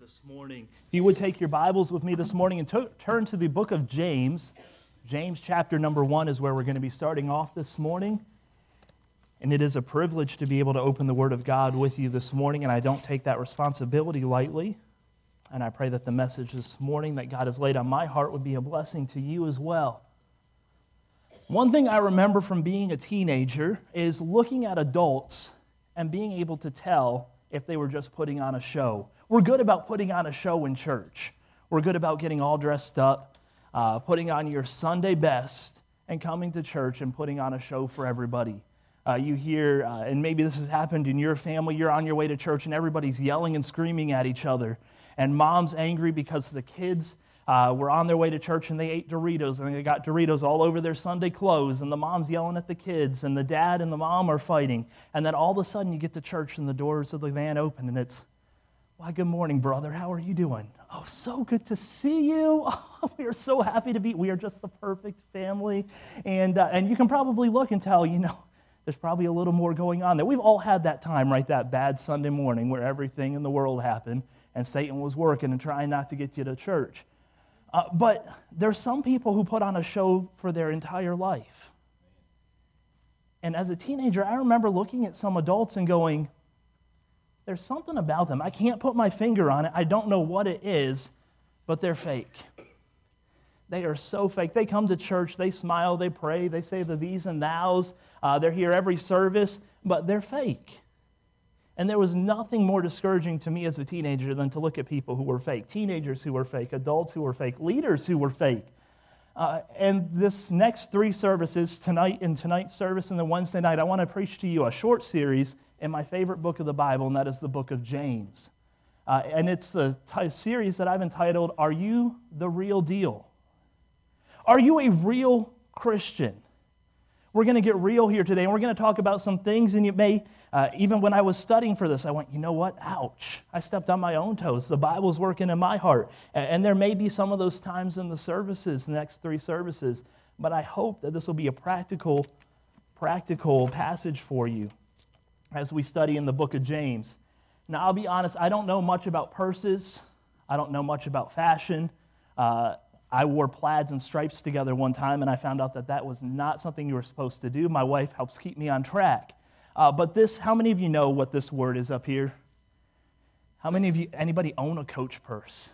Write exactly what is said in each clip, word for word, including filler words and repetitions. This morning, if you would take your Bibles with me this morning and to- turn to the book of James. James chapter number one is where we're going to be starting off this morning. And it is a privilege to be able to open the Word of God with you this morning, and I don't take that responsibility lightly. And I pray that the message this morning that God has laid on my heart would be a blessing to you as well. One thing I remember from being a teenager is looking at adults and being able to tell if they were just putting on a show. We're good about putting on a show in church. We're good about getting all dressed up, uh, putting on your Sunday best, and coming to church and putting on a show for everybody. Uh, you hear, uh, and maybe this has happened in your family, you're on your way to church and everybody's yelling and screaming at each other. And mom's angry because the kids uh, were on their way to church and they ate Doritos and they got Doritos all over their Sunday clothes. And the mom's yelling at the kids and the dad and the mom are fighting. And then all of a sudden you get to church and the doors of the van open and it's, "Why, good morning, brother. How are you doing? Oh, so good to see you. Oh, we are so happy to be, we are just the perfect family." And uh, and you can probably look and tell, you know, there's probably a little more going on there. We've all had that time, right, that bad Sunday morning where everything in the world happened and Satan was working and trying not to get you to church. Uh, but there's some people who put on a show for their entire life. And as a teenager, I remember looking at some adults and going, there's something about them. I can't put my finger on it. I don't know what it is, but they're fake. They are so fake. They come to church. They smile. They pray. They say the these and thous. Uh, they're here every service, but they're fake. And there was nothing more discouraging to me as a teenager than to look at people who were fake, teenagers who were fake, adults who were fake, leaders who were fake. Uh, and this next three services, tonight and tonight's service and the Wednesday night, I want to preach to you a short series in my favorite book of the Bible, and that is the book of James. Uh, and it's a t- series that I've entitled, Are You the Real Deal? Are you a real Christian? We're going to get real here today, and we're going to talk about some things, and you may, uh, even when I was studying for this, I went, you know what, ouch, I stepped on my own toes. The Bible's working in my heart, and there may be some of those times in the services, the next three services, but I hope that this will be a practical, practical passage for you as we study in the book of James. Now, I'll be honest, I don't know much about purses. I don't know much about fashion. Uh, I wore plaids and stripes together one time, and I found out that that was not something you were supposed to do. My wife helps keep me on track. Uh, but this, how many of you know what this word is up here? How many of you, anybody own a Coach purse?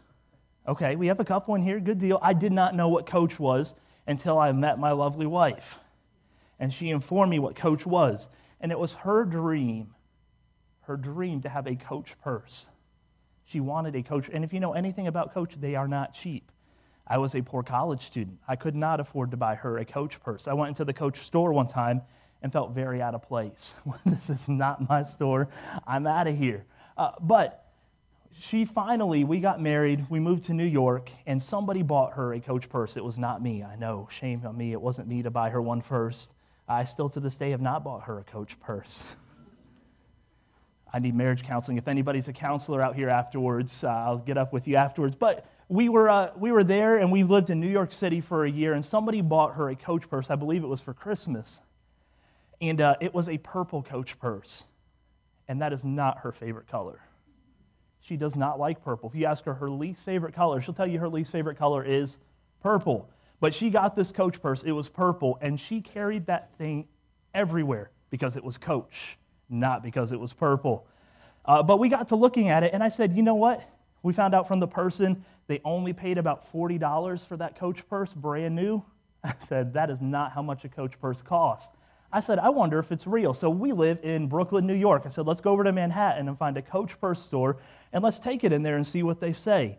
Okay, we have a couple in here, good deal. I did not know what Coach was until I met my lovely wife, and she informed me what Coach was. And it was her dream, her dream to have a Coach purse. She wanted a Coach. And if you know anything about Coach, they are not cheap. I was a poor college student. I could not afford to buy her a Coach purse. I went into the Coach store one time and felt very out of place. This is not my store. I'm out of here. Uh, but she finally, we got married. We moved to New York, and somebody bought her a Coach purse. It was not me. I know, shame on me. It wasn't me to buy her one first. I still to this day have not bought her a Coach purse. I need marriage counseling. If anybody's a counselor out here afterwards, uh, I'll get up with you afterwards. But we were uh, we were there, and we lived in New York City for a year, and somebody bought her a Coach purse. I believe it was for Christmas. And uh, it was a purple Coach purse, and that is not her favorite color. She does not like purple. If you ask her her least favorite color, she'll tell you her least favorite color is purple. But she got this Coach purse, it was purple, and she carried that thing everywhere because it was Coach, not because it was purple. Uh, but we got to looking at it, and I said, you know what? We found out from the person, they only paid about forty dollars for that Coach purse, brand new. I said, that is not how much a Coach purse costs. I said, I wonder if it's real. So we live in Brooklyn, New York. I said, let's go over to Manhattan and find a Coach purse store, and let's take it in there and see what they say.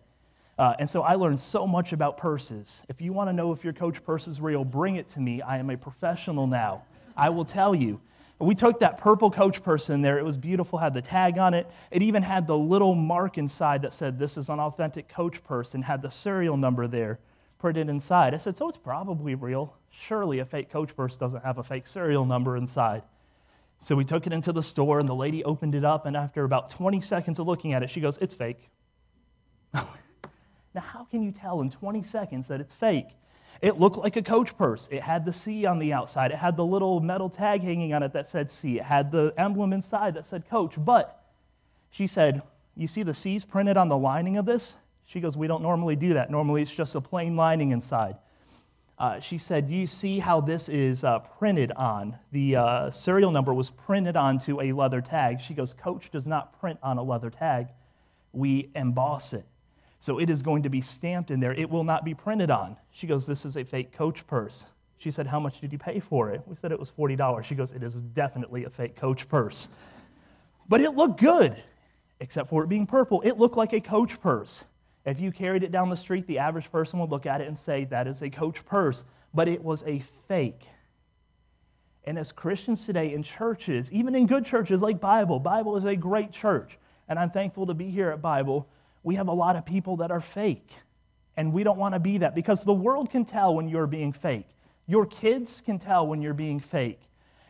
Uh, and so I learned so much about purses. If you want to know if your Coach purse is real, bring it to me. I am a professional now. I will tell you. We took that purple Coach purse in there. It was beautiful, had the tag on it. It even had the little mark inside that said, this is an authentic Coach purse, and had the serial number there printed inside. I said, so it's probably real. Surely a fake Coach purse doesn't have a fake serial number inside. So we took it into the store, and the lady opened it up, and after about twenty seconds of looking at it, she goes, it's fake. Now, how can you tell in twenty seconds that it's fake? It looked like a Coach purse. It had the C on the outside. It had the little metal tag hanging on it that said C. It had the emblem inside that said Coach. But she said, You see the C's printed on the lining of this? She goes, we don't normally do that. Normally it's just a plain lining inside. Uh, she said, you see how this is uh, printed on? The uh, serial number was printed onto a leather tag. She goes, Coach does not print on a leather tag. We emboss it. So it is going to be stamped in there. It will not be printed on. She goes, this is a fake Coach purse. She said, how much did you pay for it? We said it was forty dollars. She goes, it is definitely a fake Coach purse. But it looked good, except for it being purple. It looked like a Coach purse. If you carried it down the street, the average person would look at it and say, that is a Coach purse, but it was a fake. And as Christians today in churches, even in good churches like Bible, Bible is a great church, and I'm thankful to be here at Bible, we have a lot of people that are fake, and we don't want to be that because the world can tell when you're being fake. Your kids can tell when you're being fake.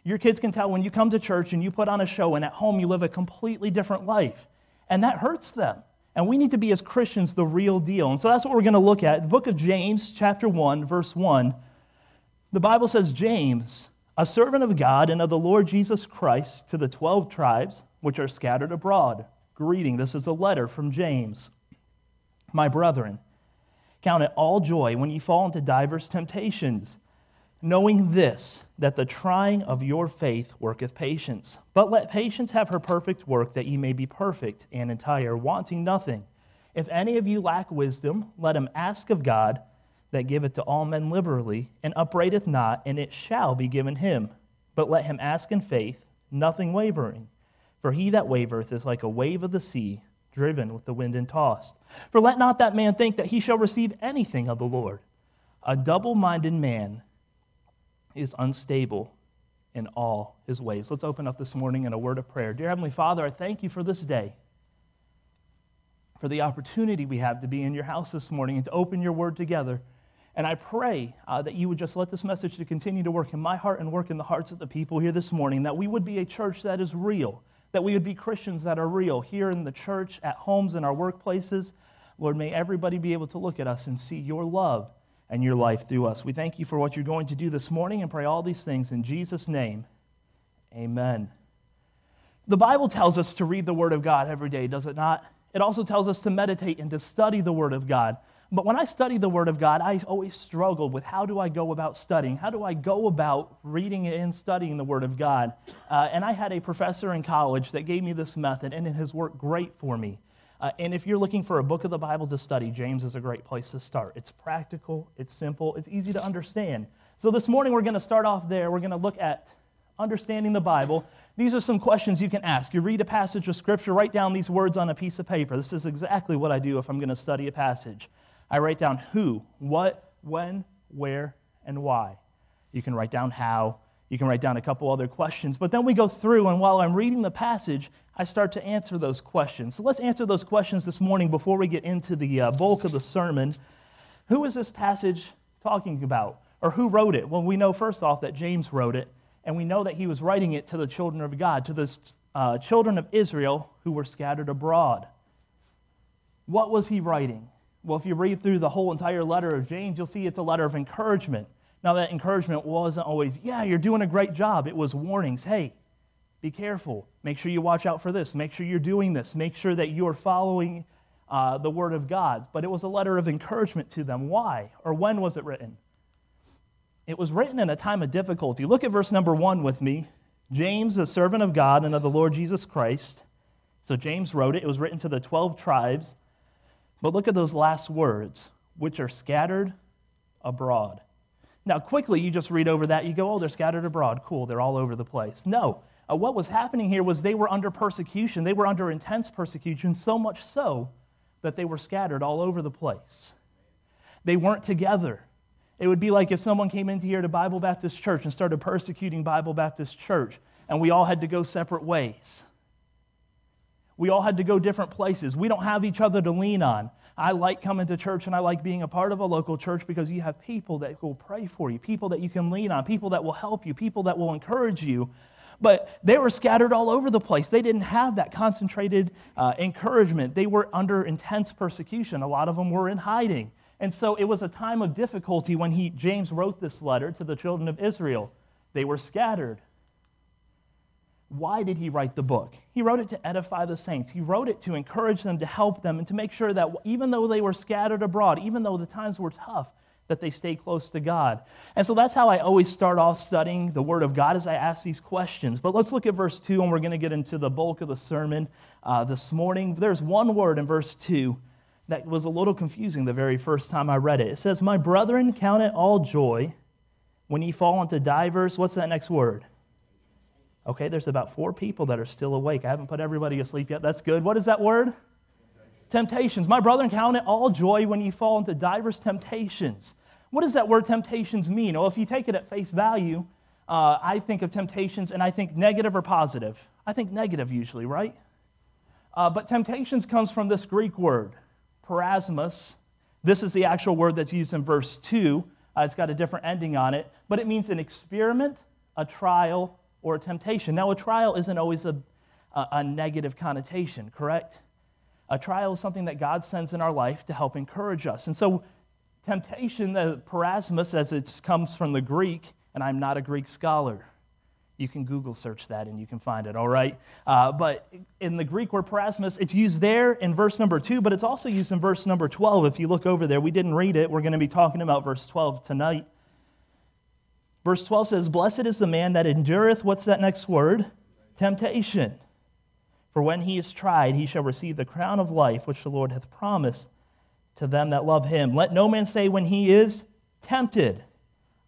Your kids can tell when you come to church and you put on a show and at home you live a completely different life, and that hurts them. And we need to be, as Christians, the real deal. And so that's what we're going to look at. The book of James, chapter one, verse one. The Bible says, James, a servant of God and of the Lord Jesus Christ, to the twelve tribes which are scattered abroad. Greeting. This is a letter from James. My brethren, count it all joy when you fall into diverse temptations, knowing this, that the trying of your faith worketh patience. But let patience have her perfect work, that ye may be perfect and entire, wanting nothing. If any of you lack wisdom, let him ask of God, that giveth to all men liberally, and upbraideth not, and it shall be given him. But let him ask in faith, nothing wavering. For he that wavereth is like a wave of the sea, driven with the wind and tossed. For let not that man think that he shall receive anything of the Lord. A double-minded man is unstable in all his ways. Let's open up this morning in a word of prayer. Dear Heavenly Father, I thank you for this day, for the opportunity we have to be in your house this morning and to open your word together. And I pray uh, that you would just let this message to continue to work in my heart and work in the hearts of the people here this morning, that we would be a church that is real, that we would be Christians that are real here in the church, at homes, in our workplaces. Lord, may everybody be able to look at us and see your love and your life through us. We thank you for what you're going to do this morning and pray all these things in Jesus' name. Amen. The Bible tells us to read the Word of God every day, does it not? It also tells us to meditate and to study the Word of God. But when I study the Word of God, I always struggle with how do I go about studying? How do I go about reading and studying the Word of God? Uh, and I had a professor in college that gave me this method, and it has worked great for me. Uh, and if you're looking for a book of the Bible to study, James is a great place to start. It's practical, it's simple, it's easy to understand. So this morning we're going to start off there. We're going to look at understanding the Bible. These are some questions you can ask. You read a passage of Scripture, write down these words on a piece of paper. This is exactly what I do if I'm going to study a passage. I write down who, what, when, where, and why. You can write down how. You can write down a couple other questions, but then we go through, and while I'm reading the passage, I start to answer those questions. So let's answer those questions this morning before we get into the uh, bulk of the sermon. Who is this passage talking about, or who wrote it? Well, we know first off that James wrote it, and we know that he was writing it to the children of God, to the uh, children of Israel who were scattered abroad. What was he writing? Well, if you read through the whole entire letter of James, you'll see it's a letter of encouragement. Now, that encouragement wasn't always, yeah, you're doing a great job. It was warnings. Hey, be careful. Make sure you watch out for this. Make sure you're doing this. Make sure that you're following uh, the Word of God. But it was a letter of encouragement to them. Why? Or when was it written? It was written in a time of difficulty. Look at verse number one with me. James, a servant of God and of the Lord Jesus Christ. So James wrote it. It was written to the twelve tribes. But look at those last words, which are scattered abroad. Now, quickly, you just read over that. You go, oh, they're scattered abroad. Cool, they're all over the place. No, uh, what was happening here was they were under persecution. They were under intense persecution, so much so that they were scattered all over the place. They weren't together. It would be like if someone came into here to Bible Baptist Church and started persecuting Bible Baptist Church, and we all had to go separate ways. We all had to go different places. We don't have each other to lean on. I like coming to church and I like being a part of a local church because you have people that will pray for you, people that you can lean on, people that will help you, people that will encourage you. But they were scattered all over the place. They didn't have that concentrated uh, encouragement. They were under intense persecution. A lot of them were in hiding. And so it was a time of difficulty when he James wrote this letter to the children of Israel. They were scattered. Why did he write the book? He wrote it to edify the saints. He wrote it to encourage them, to help them, and to make sure that even though they were scattered abroad, even though the times were tough, that they stay close to God. And so that's how I always start off studying the Word of God as I ask these questions. But let's look at verse two, and we're going to get into the bulk of the sermon uh, this morning. There's one word in verse two that was a little confusing the very first time I read it. It says, "My brethren, count it all joy when ye fall into divers." What's that next word? Okay, there's about four people that are still awake. I haven't put everybody asleep yet. That's good. What is that word? Temptations. My brethren, count it all joy when you fall into diverse temptations. What does that word temptations mean? Well, if you take it at face value, uh, I think of temptations, and I think negative or positive. I think negative usually, right? Uh, but temptations comes from this Greek word, parasmos. This is the actual word that's used in verse two. Uh, it's got a different ending on it, but it means an experiment, a trial, or a temptation. Now, a trial isn't always a, a, a negative connotation, correct? A trial is something that God sends in our life to help encourage us. And so temptation, the parasmos, as it comes from the Greek, and I'm not a Greek scholar. You can Google search that and you can find it, all right? Uh, but in the Greek word parasmos, it's used there in verse number two, but it's also used in verse number twelve. If you look over there, we didn't read it. We're going to be talking about verse twelve tonight. Verse twelve says, "Blessed is the man that endureth," what's that next word? Temptation. "For when he is tried, he shall receive the crown of life, which the Lord hath promised to them that love him. Let no man say when he is tempted,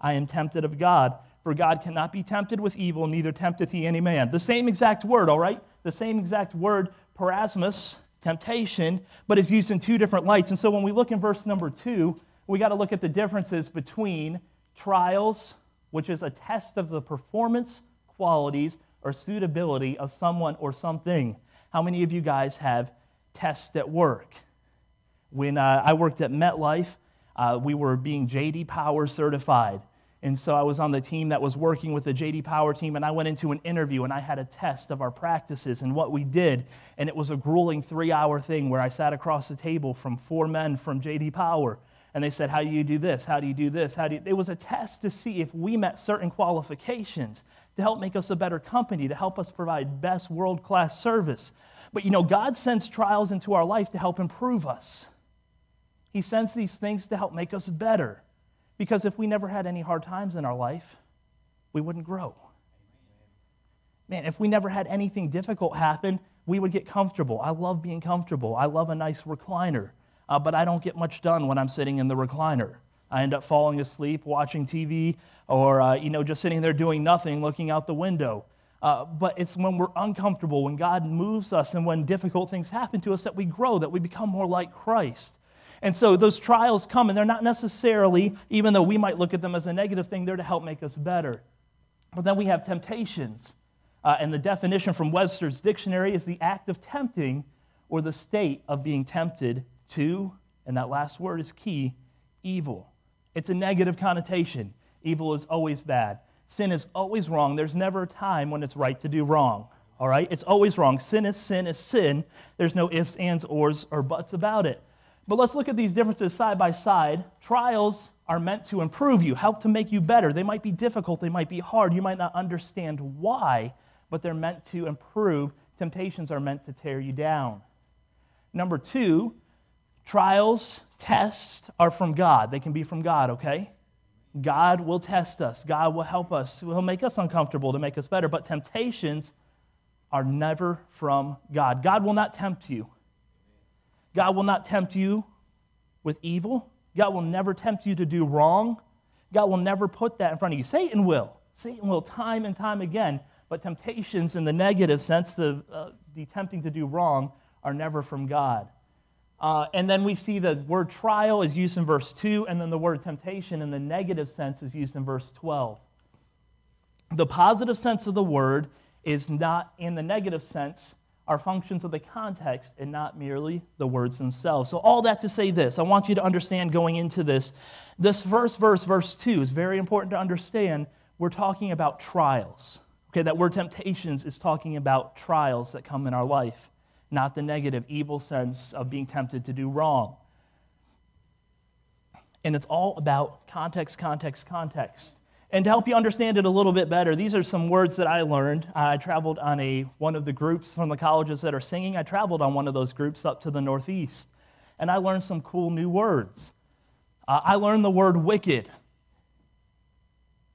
I am tempted of God. For God cannot be tempted with evil, neither tempteth he any man." The same exact word, all right? The same exact word, parasmos, temptation, but it's used in two different lights. And so when we look in verse number two, we got to look at the differences between trials, which is a test of the performance, qualities, or suitability of someone or something. How many of you guys have tests at work? When uh, I worked at MetLife, uh, we were being J D Power certified. And so I was on the team that was working with the J D Power team, and I went into an interview, and I had a test of our practices and what we did. And it was a grueling three-hour thing where I sat across the table from four men from J D Power. And they said, "How do you do this? How do you do this? How do you?" It was a test to see if we met certain qualifications to help make us a better company, to help us provide best world-class service. But you know, God sends trials into our life to help improve us. He sends these things to help make us better. Because if we never had any hard times in our life, we wouldn't grow. Man, if we never had anything difficult happen, we would get comfortable. I love being comfortable. I love a nice recliner. Uh, but I don't get much done when I'm sitting in the recliner. I end up falling asleep, watching T V, or uh, you know, just sitting there doing nothing, looking out the window. Uh, but it's when we're uncomfortable, when God moves us, and when difficult things happen to us that we grow, that we become more like Christ. And so those trials come, and they're not necessarily, even though we might look at them as a negative thing, they're to help make us better. But then we have temptations. Uh, and the definition from Webster's Dictionary is the act of tempting or the state of being tempted to, and that last word is key, evil. It's a negative connotation. Evil is always bad. Sin is always wrong. There's never a time when it's right to do wrong. All right? It's always wrong. Sin is sin is sin. There's no ifs, ands, ors, or buts about it. But let's look at these differences side by side. Trials are meant to improve you, help to make you better. They might be difficult. They might be hard. You might not understand why, but they're meant to improve. Temptations are meant to tear you down. Number two, trials, tests are from God. They can be from God, okay? God will test us. God will help us. He'll make us uncomfortable to make us better. But temptations are never from God. God will not tempt you. God will not tempt you with evil. God will never tempt you to do wrong. God will never put that in front of you. Satan will. Satan will time and time again. But temptations in the negative sense, the, uh, the tempting to do wrong, are never from God. Uh, and then we see the word trial is used in verse two, and then the word temptation in the negative sense is used in verse twelve. The positive sense of the word is not, in the negative sense, are functions of the context and not merely the words themselves. So all that to say this, I want you to understand going into this, this verse, verse, verse two is very important to understand. We're talking about trials. Okay, that word temptations is talking about trials that come in our life, not the negative, evil sense of being tempted to do wrong. And it's all about context, context, context. And to help you understand it a little bit better, these are some words that I learned. I traveled on a, one of the groups from the colleges that are singing. I traveled on one of those groups up to the Northeast, and I learned some cool new words. Uh, I learned the word wicked.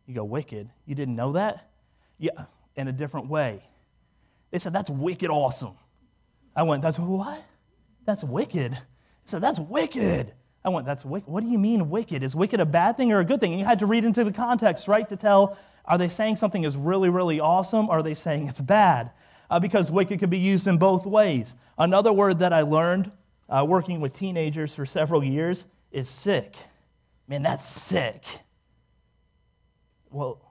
You go, wicked? You didn't know that? Yeah, in a different way. They said, that's wicked awesome. I went, that's what? That's wicked. They said, that's wicked. I went, that's wicked. What do you mean wicked? Is wicked a bad thing or a good thing? And you had to read into the context, right, to tell, are they saying something is really, really awesome, or are they saying it's bad? Uh, because wicked could be used in both ways. Another word that I learned uh, working with teenagers for several years is sick. Man, that's sick. Well,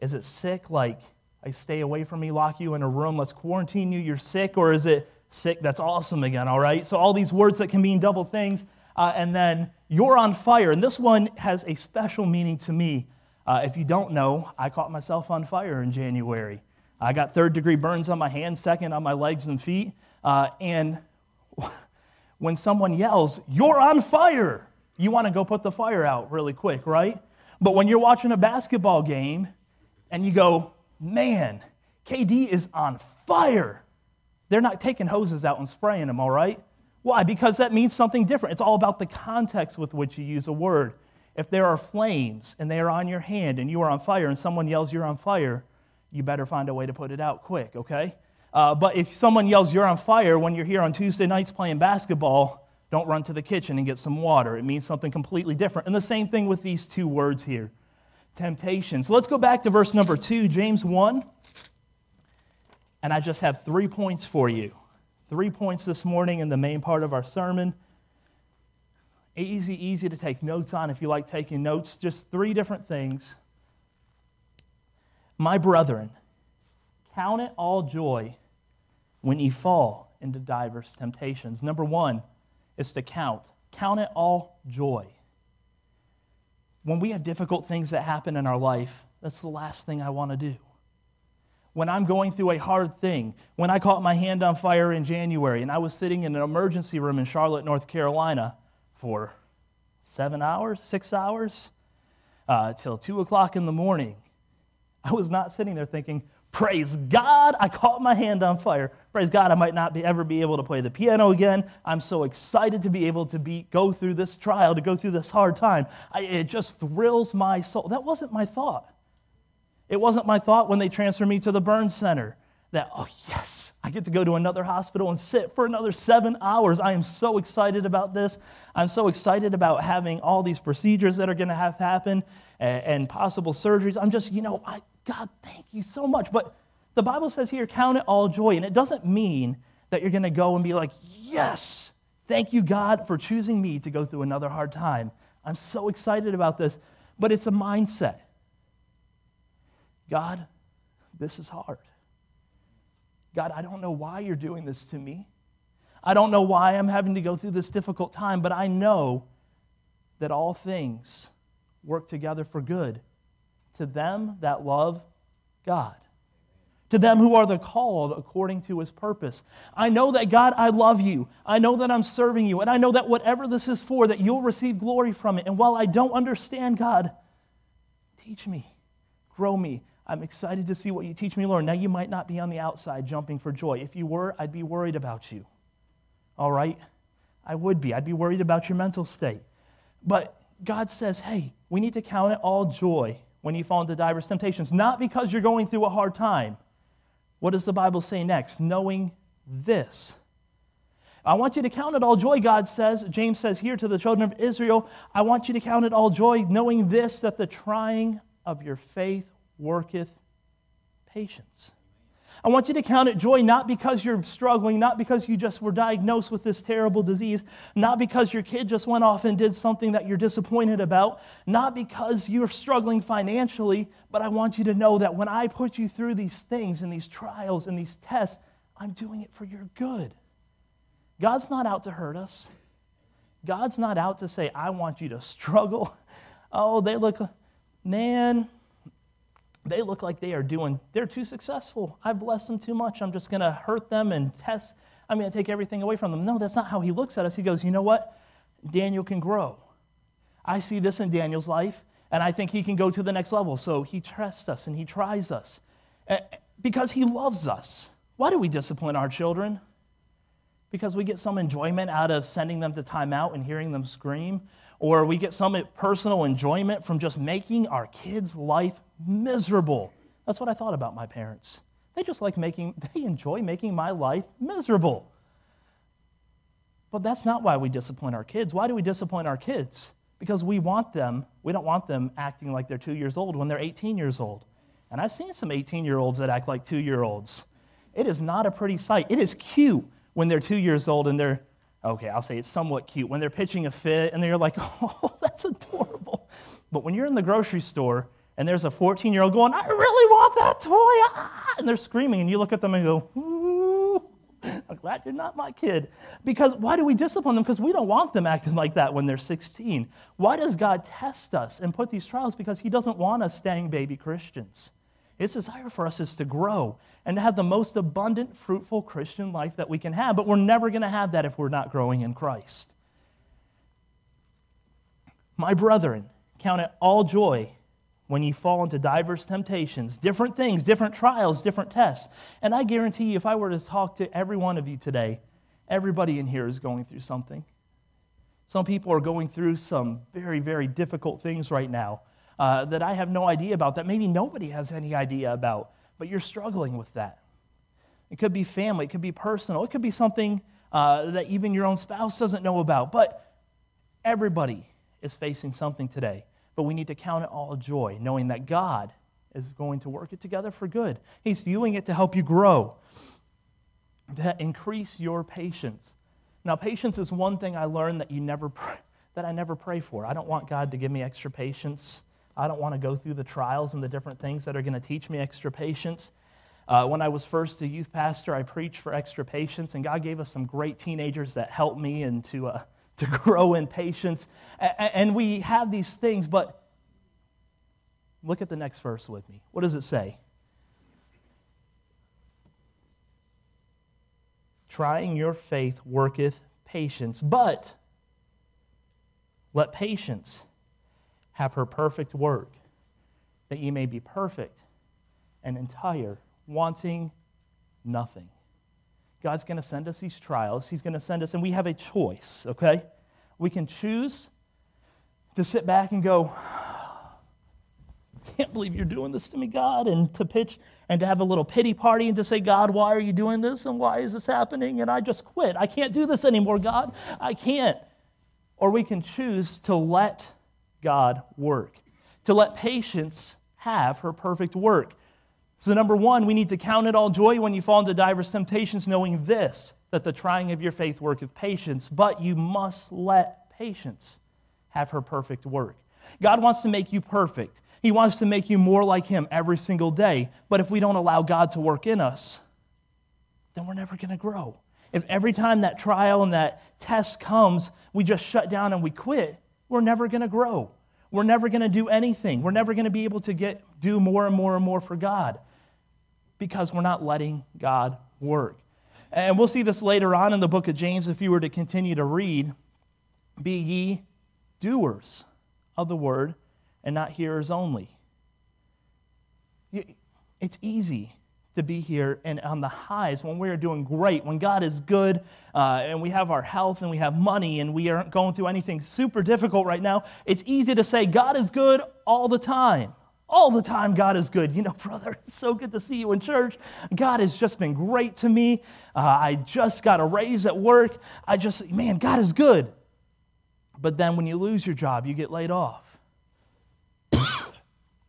is it sick like, I stay away from me, lock you in a room, let's quarantine you, you're sick, or is it sick, that's awesome again, all right? So all these words that can mean double things. Uh, and then you're on fire. And this one has a special meaning to me. Uh, if you don't know, I caught myself on fire in January. I got third-degree burns on my hands, second on my legs and feet. Uh, and when someone yells, you're on fire, you want to go put the fire out really quick, right? But when you're watching a basketball game and you go, man, K D is on fire, they're not taking hoses out and spraying them, all right? Why? Because that means something different. It's all about the context with which you use a word. If there are flames and they are on your hand and you are on fire and someone yells you're on fire, you better find a way to put it out quick, okay? Uh, but if someone yells you're on fire when you're here on Tuesday nights playing basketball, don't run to the kitchen and get some water. It means something completely different. And the same thing with these two words here, temptation. So let's go back to verse number two, James one. And I just have three points for you. Three points this morning in the main part of our sermon. Easy, easy to take notes on if you like taking notes. Just three different things. My brethren, count it all joy when ye fall into diverse temptations. Number one is to count. Count it all joy. When we have difficult things that happen in our life, that's the last thing I want to do. When I'm going through a hard thing, when I caught my hand on fire in January and I was sitting in an emergency room in Charlotte, North Carolina for seven hours, six hours, uh, till two o'clock in the morning, I was not sitting there thinking, praise God, I caught my hand on fire. Praise God, I might not be, ever be able to play the piano again. I'm so excited to be able to be go through this trial, to go through this hard time. I, it just thrills my soul. That wasn't my thought. It wasn't my thought when they transferred me to the burn center that, oh yes, I get to go to another hospital and sit for another seven hours. I am so excited about this. I'm so excited about having all these procedures that are going to have happen and, and possible surgeries. I'm just, you know, I, God, thank you so much. But the Bible says here, count it all joy. And it doesn't mean that you're going to go and be like, yes, thank you, God, for choosing me to go through another hard time. I'm so excited about this. But it's a mindset. God, this is hard. God, I don't know why you're doing this to me. I don't know why I'm having to go through this difficult time, but I know that all things work together for good to them that love God, to them who are the called according to his purpose. I know that, God, I love you. I know that I'm serving you, and I know that whatever this is for, that you'll receive glory from it. And while I don't understand, God, teach me, grow me. I'm excited to see what you teach me, Lord. Now, you might not be on the outside jumping for joy. If you were, I'd be worried about you. All right? I would be. I'd be worried about your mental state. But God says, hey, we need to count it all joy when you fall into diverse temptations, not because you're going through a hard time. What does the Bible say next? Knowing this. I want you to count it all joy, God says. James says here to the children of Israel, I want you to count it all joy, knowing this, that the trying of your faith worketh patience. I want you to count it joy, not because you're struggling, not because you just were diagnosed with this terrible disease, not because your kid just went off and did something that you're disappointed about, not because you're struggling financially, but I want you to know that when I put you through these things and these trials and these tests, I'm doing it for your good. God's not out to hurt us. God's not out to say, I want you to struggle. Oh, they look... Man, they look like they are doing, they're too successful. I blessed them too much. I'm just going to hurt them and test. I'm going to take everything away from them. No, that's not how he looks at us. He goes, you know what? Daniel can grow. I see this in Daniel's life And I think he can go to the next level. So he tests us and he tries us because he loves us. Why do we discipline our children? Because we get some enjoyment out of sending them to timeout and hearing them scream, or we get some personal enjoyment from just making our kids' life miserable. That's what I thought about my parents. They just like making, they enjoy making my life miserable. But that's not why we discipline our kids. Why do we discipline our kids? Because we want them, we don't want them acting like they're two years old when they're eighteen years old. And I've seen some eighteen-year-olds that act like two-year-olds. It is not a pretty sight. It is cute when they're two years old and they're, okay, I'll say it's somewhat cute, when they're pitching a fit and they're like, oh, that's adorable. But when you're in the grocery store and there's a fourteen-year-old going, I really want that toy, ah! And they're screaming, and you look at them and go, ooh, I'm glad you're not my kid. Because why do we discipline them? Because we don't want them acting like that when they're sixteen. Why does God test us and put these trials? Because he doesn't want us staying baby Christians. His desire for us is to grow and to have the most abundant, fruitful Christian life that we can have, but we're never going to have that if we're not growing in Christ. My brethren, count it all joy when you fall into diverse temptations, different things, different trials, different tests. And I guarantee you, if I were to talk to every one of you today, everybody in here is going through something. Some people are going through some very, very difficult things right now. Uh, that I have no idea about, that maybe nobody has any idea about, but you're struggling with that. It could be family, it could be personal, it could be something uh, that even your own spouse doesn't know about, but everybody is facing something today. But we need to count it all joy, knowing that God is going to work it together for good. He's doing it to help you grow, to increase your patience. Now, patience is one thing I learned that you never pr- that I never pray for. I don't want God to give me extra patience. I don't want to go through the trials and the different things that are going to teach me extra patience. Uh, when I was first a youth pastor, I preached for extra patience, and God gave us some great teenagers that helped me and to uh, to grow in patience. A- and we have these things, but look at the next verse with me. What does it say? Trying your faith worketh patience, but let patience have her perfect work, that ye may be perfect and entire, wanting nothing. God's going to send us these trials. He's going to send us, and we have a choice, okay? We can choose to sit back and go, I can't believe you're doing this to me, God, and to pitch and to have a little pity party and to say, God, why are you doing this and why is this happening? And I just quit. I can't do this anymore, God. I can't. Or we can choose to let God work, to let patience have her perfect work. So number one, we need to count it all joy when you fall into diverse temptations, knowing this, that the trying of your faith worketh patience, but you must let patience have her perfect work. God wants to make you perfect. He wants to make you more like him every single day, but if we don't allow God to work in us, then we're never going to grow. If every time that trial and that test comes, we just shut down and we quit, we're never going to grow. We're never going to do anything. We're never going to be able to get do more and more and more for God because we're not letting God work. And we'll see this later on in the book of James if you were to continue to read. Be ye doers of the word and not hearers only. It's easy to be here and on the highs when we are doing great, when God is good, uh, and we have our health and we have money and we aren't going through anything super difficult right now. It's easy to say God is good all the time. All the time God is good. You know, brother, it's so good to see you in church. God has just been great to me. Uh, I just got a raise at work. I just, man, God is good. But then when you lose your job, you get laid off.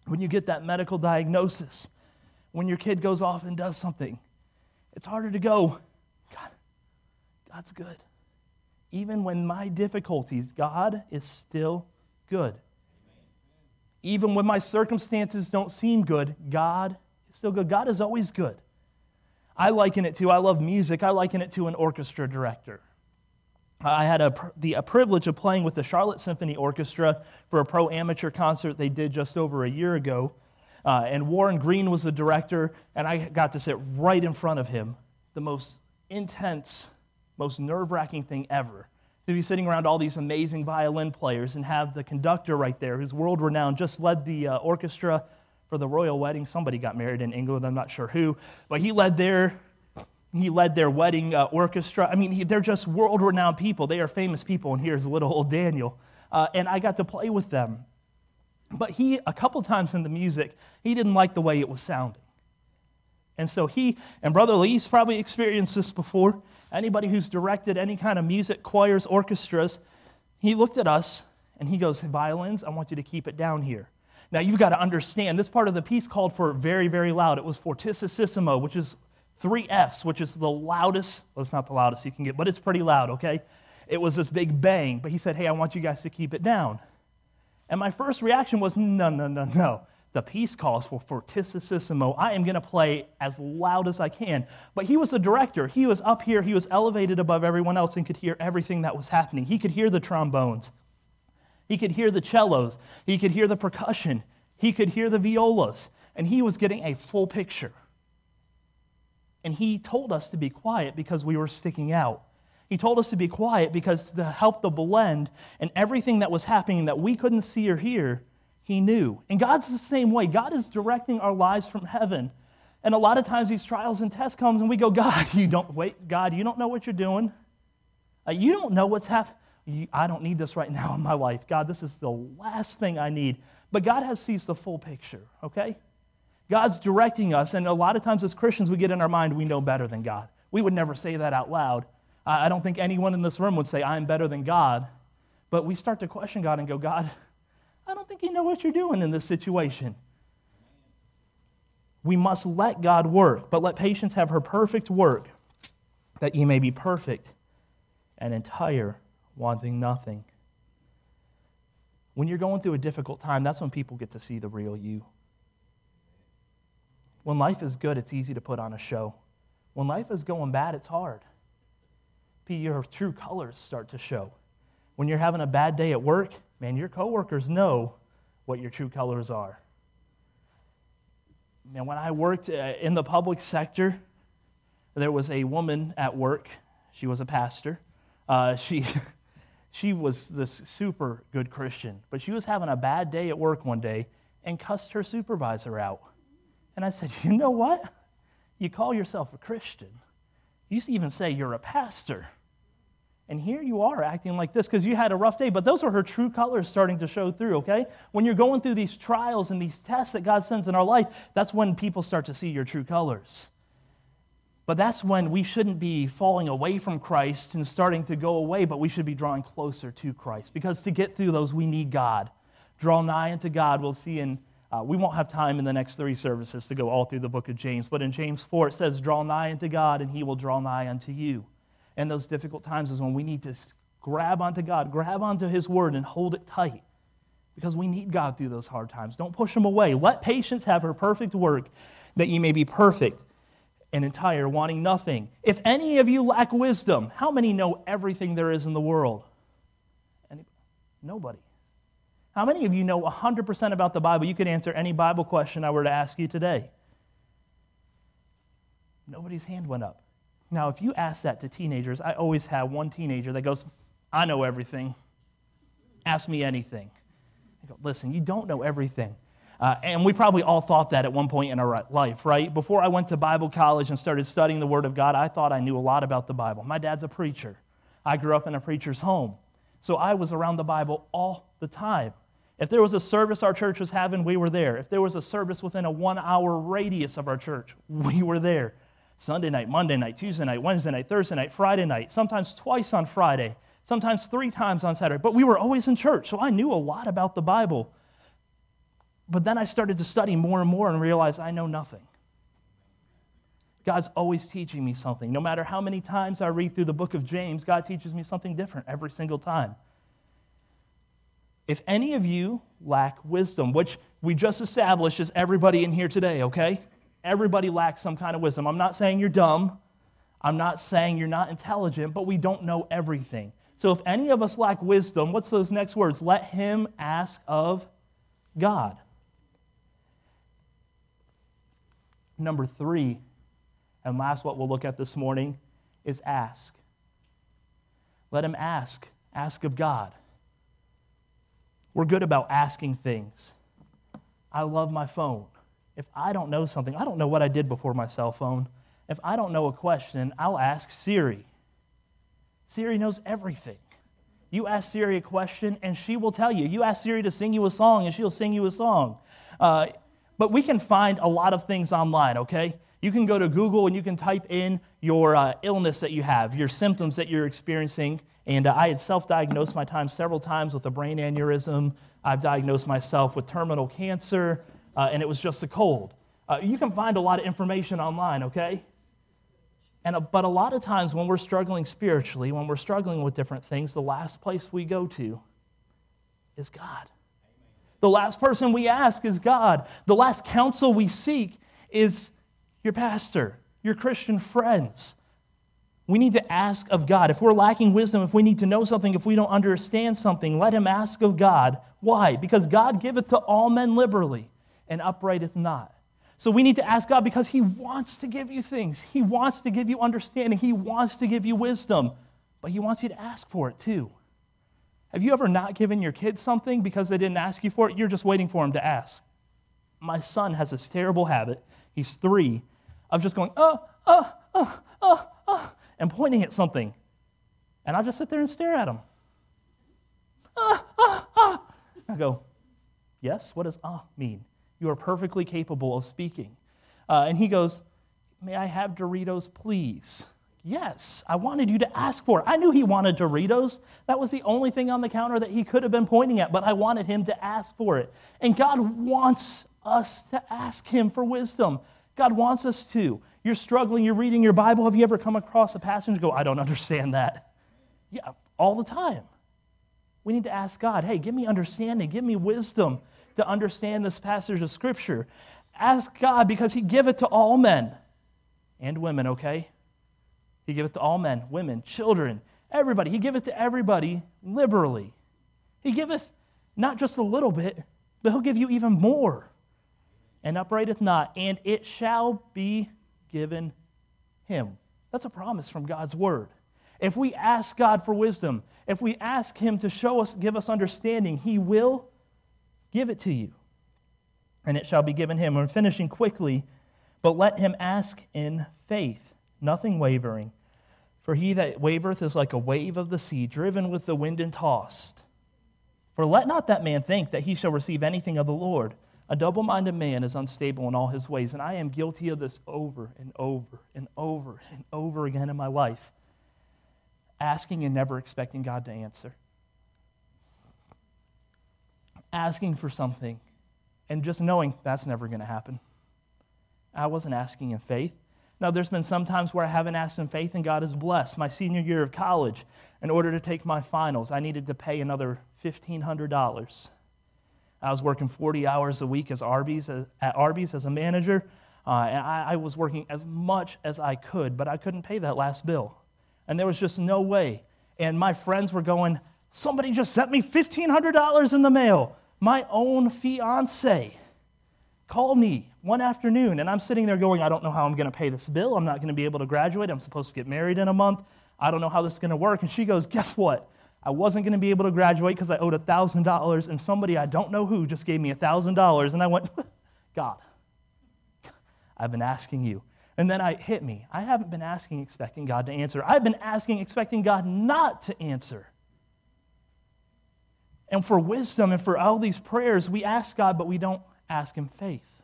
When you get that medical diagnosis, when your kid goes off and does something, it's harder to go, God, God's good. Even when my difficulties, God is still good. Amen. Even when my circumstances don't seem good, God is still good. God is always good. I liken it to, I love music, I liken it to an orchestra director. I had a, the a privilege of playing with the Charlotte Symphony Orchestra for a pro-amateur concert they did just over a year ago. Uh, and Warren Green was the director, and I got to sit right in front of him. The most intense, most nerve-wracking thing ever, to be sitting around all these amazing violin players and have the conductor right there who's world-renowned, just led the uh, orchestra for the royal wedding. Somebody got married in England, I'm not sure who, but he led their he led their wedding uh, orchestra. I mean, he, they're just world-renowned people. They are famous people, and here's little old Daniel. Uh, and I got to play with them. But he, a couple times in the music, he didn't like the way it was sounding. And so he, and Brother Lee's probably experienced this before, anybody who's directed any kind of music, choirs, orchestras, he looked at us and he goes, violins, I want you to keep it down here. Now you've got to understand, this part of the piece called for very, very loud. It was fortissimo, which is three Fs, which is the loudest, well, it's not the loudest you can get, but it's pretty loud, okay? It was this big bang, but he said, hey, I want you guys to keep it down. And my first reaction was, no, no, no, no. The piece calls for fortissimo. I am going to play as loud as I can. But he was the director. He was up here. He was elevated above everyone else and could hear everything that was happening. He could hear the trombones. He could hear the cellos. He could hear the percussion. He could hear the violas. And he was getting a full picture. And he told us to be quiet because we were sticking out. He told us to be quiet because to help the blend and everything that was happening that we couldn't see or hear, he knew. And God's the same way. God is directing our lives from heaven. And a lot of times these trials and tests come and we go, God, you don't wait. God, you don't know what you're doing. Uh, you don't know what's happening. I don't need this right now in my life. God, this is the last thing I need. But God has sees the full picture, okay? God's directing us. And a lot of times as Christians, we get in our mind, we know better than God. We would never say that out loud. Uh, I don't think anyone in this room would say, I'm better than God. But we start to question God and go, God, I don't think you know what you're doing in this situation. We must let God work, but let patience have her perfect work, that ye may be perfect and entire, wanting nothing. When you're going through a difficult time, that's when people get to see the real you. When life is good, it's easy to put on a show. When life is going bad, it's hard. Your true colors start to show. When you're having a bad day at work, man, your coworkers know what your true colors are. Man, when I worked in the public sector, there was a woman at work. She was a pastor. Uh, she, she was this super good Christian, but she was having a bad day at work one day and cussed her supervisor out. And I said, you know what? You call yourself a Christian. You even say you're a pastor. And here you are acting like this because you had a rough day. But those are her true colors starting to show through, okay? When you're going through these trials and these tests that God sends in our life, that's when people start to see your true colors. But that's when we shouldn't be falling away from Christ and starting to go away, but we should be drawing closer to Christ. Because to get through those, we need God. Draw nigh unto God. We'll see in, uh, we won't have time in the next three services to go all through the book of James. But in James four, it says, draw nigh unto God, and he will draw nigh unto you. And those difficult times is when we need to grab onto God, grab onto his word and hold it tight because we need God through those hard times. Don't push him away. Let patience have her perfect work that ye may be perfect and entire, wanting nothing. If any of you lack wisdom, how many know everything there is in the world? Anybody? Nobody. How many of you know one hundred percent about the Bible? You could answer any Bible question I were to ask you today. Nobody's hand went up. Now, if you ask that to teenagers, I always have one teenager that goes, I know everything. Ask me anything. I go, listen, you don't know everything. Uh, and we probably all thought that at one point in our life, right? Before I went to Bible college and started studying the Word of God, I thought I knew a lot about the Bible. My dad's a preacher. I grew up in a preacher's home. So I was around the Bible all the time. If there was a service our church was having, we were there. If there was a service within a one-hour radius of our church, we were there. Sunday night, Monday night, Tuesday night, Wednesday night, Thursday night, Friday night, sometimes twice on Friday, sometimes three times on Saturday. But we were always in church, so I knew a lot about the Bible. But then I started to study more and more and realized I know nothing. God's always teaching me something. No matter how many times I read through the book of James, God teaches me something different every single time. If any of you lack wisdom, which we just established is everybody in here today, okay? Everybody lacks some kind of wisdom. I'm not saying you're dumb. I'm not saying you're not intelligent, but we don't know everything. So if any of us lack wisdom, what's those next words? Let him ask of God. Number three, and last what we'll look at this morning, is ask. Let him ask Ask of God. We're good about asking things. I love my phone. If I don't know something, I don't know what I did before my cell phone. If I don't know a question, I'll ask Siri. Siri knows everything. You ask Siri a question, and she will tell you. You ask Siri to sing you a song, and she'll sing you a song. Uh, but we can find a lot of things online, okay? You can go to Google, and you can type in your uh, illness that you have, your symptoms that you're experiencing. And uh, I had self-diagnosed my time several times with a brain aneurysm. I've diagnosed myself with terminal cancer, uh, and it was just a cold. Uh, you can find a lot of information online, okay? And a, but a lot of times when we're struggling spiritually, when we're struggling with different things, the last place we go to is God. The last person we ask is God. The last counsel we seek is your pastor, your Christian friends. We need to ask of God. If we're lacking wisdom, if we need to know something, if we don't understand something, let him ask of God. Why? Because God giveth to all men liberally and upbraideth not. So we need to ask God because he wants to give you things. He wants to give you understanding. He wants to give you wisdom. But he wants you to ask for it too. Have you ever not given your kids something because they didn't ask you for it? You're just waiting for them to ask. My son has this terrible habit. He's three. Of just going, uh, uh, uh, uh, uh, and pointing at something. And I'll just sit there and stare at him. Uh, uh, uh. I go, yes? What does ah uh mean? You are perfectly capable of speaking. Uh, and he goes, may I have Doritos, please? Yes, I wanted you to ask for it. I knew he wanted Doritos. That was the only thing on the counter that he could have been pointing at, but I wanted him to ask for it. And God wants us to ask him for wisdom. God wants us to. You're struggling, you're reading your Bible. Have you ever come across a passage and go, I don't understand that? Yeah, all the time. We need to ask God, hey, give me understanding, give me wisdom to understand this passage of Scripture. Ask God because he giveth to all men and women, okay? He giveth to all men, women, children, everybody. He giveth to everybody liberally. He giveth not just a little bit, but he'll give you even more. And upbraideth not, and it shall be given him. That's a promise from God's word. If we ask God for wisdom, if we ask him to show us, give us understanding, he will give it to you, and it shall be given him. We're finishing quickly, but let him ask in faith, nothing wavering. For he that wavereth is like a wave of the sea, driven with the wind and tossed. For let not that man think that he shall receive anything of the Lord. A double-minded man is unstable in all his ways, and I am guilty of this over and over and over and over again in my life, asking and never expecting God to answer. Asking for something and just knowing that's never going to happen. I wasn't asking in faith. Now, there's been some times where I haven't asked in faith and God has blessed. My senior year of college, in order to take my finals, I needed to pay another fifteen hundred dollars. I was working forty hours a week as Arby's, at Arby's as a manager, uh, and I, I was working as much as I could, but I couldn't pay that last bill. And there was just no way. And my friends were going, somebody just sent me fifteen hundred dollars in the mail. My own fiance called me one afternoon, and I'm sitting there going, I don't know how I'm going to pay this bill. I'm not going to be able to graduate. I'm supposed to get married in a month. I don't know how this is going to work. And she goes, guess what? I wasn't going to be able to graduate because I owed one thousand dollars, and somebody I don't know who just gave me one thousand dollars. And I went, God, I've been asking you. And then it hit me. I haven't been asking, expecting God to answer. I've been asking, expecting God not to answer. And for wisdom and for all these prayers, we ask God, but we don't ask in faith.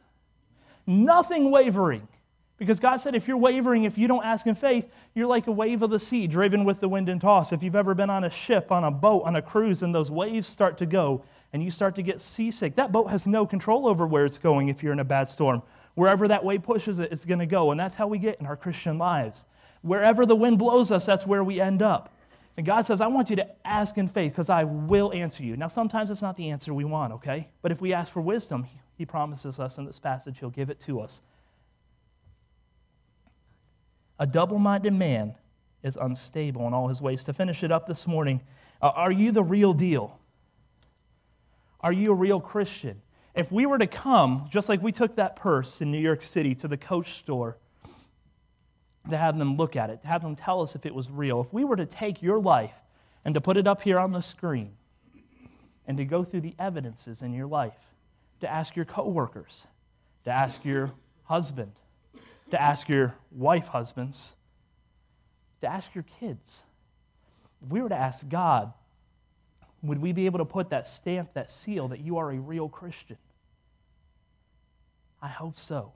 Nothing wavering. Because God said if you're wavering, if you don't ask in faith, you're like a wave of the sea driven with the wind and tossed. If you've ever been on a ship, on a boat, on a cruise, and those waves start to go and you start to get seasick, that boat has no control over where it's going if you're in a bad storm. Wherever that wave pushes it, it's going to go. And that's how we get in our Christian lives. Wherever the wind blows us, that's where we end up. And God says, I want you to ask in faith because I will answer you. Now, sometimes it's not the answer we want, okay? But if we ask for wisdom, he promises us in this passage, he'll give it to us. A double-minded man is unstable in all his ways. To finish it up this morning, uh, are you the real deal? Are you a real Christian? If we were to come, just like we took that purse in New York City to the Coach store, to have them look at it, to have them tell us if it was real. If we were to take your life and to put it up here on the screen and to go through the evidences in your life, to ask your coworkers, to ask your husband, to ask your wife husbands, to ask your kids. If we were to ask God, would we be able to put that stamp, that seal, that you are a real Christian? I hope so.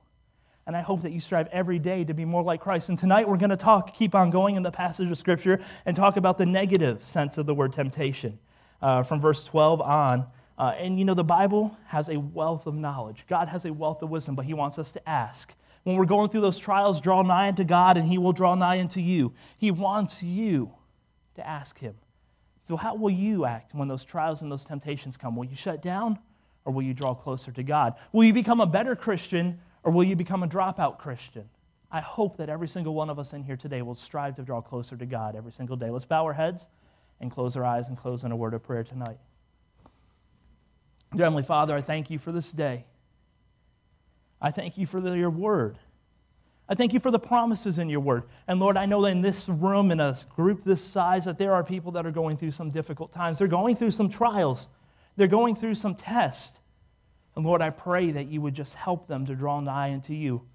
And I hope that you strive every day to be more like Christ. And tonight we're going to talk, keep on going in the passage of Scripture and talk about the negative sense of the word temptation uh, from verse twelve on. Uh, and you know, the Bible has a wealth of knowledge. God has a wealth of wisdom, but He wants us to ask. When we're going through those trials, draw nigh unto God and He will draw nigh unto you. He wants you to ask Him. So how will you act when those trials and those temptations come? Will you shut down or will you draw closer to God? Will you become a better Christian or will you become a dropout Christian? I hope that every single one of us in here today will strive to draw closer to God every single day. Let's bow our heads and close our eyes and close in a word of prayer tonight. Dear Heavenly Father, I thank You for this day. I thank You for the, Your word. I thank You for the promises in Your word. And Lord, I know that in this room, in a group this size, that there are people that are going through some difficult times. They're going through some trials. They're going through some tests. And Lord, I pray that You would just help them to draw nigh unto You.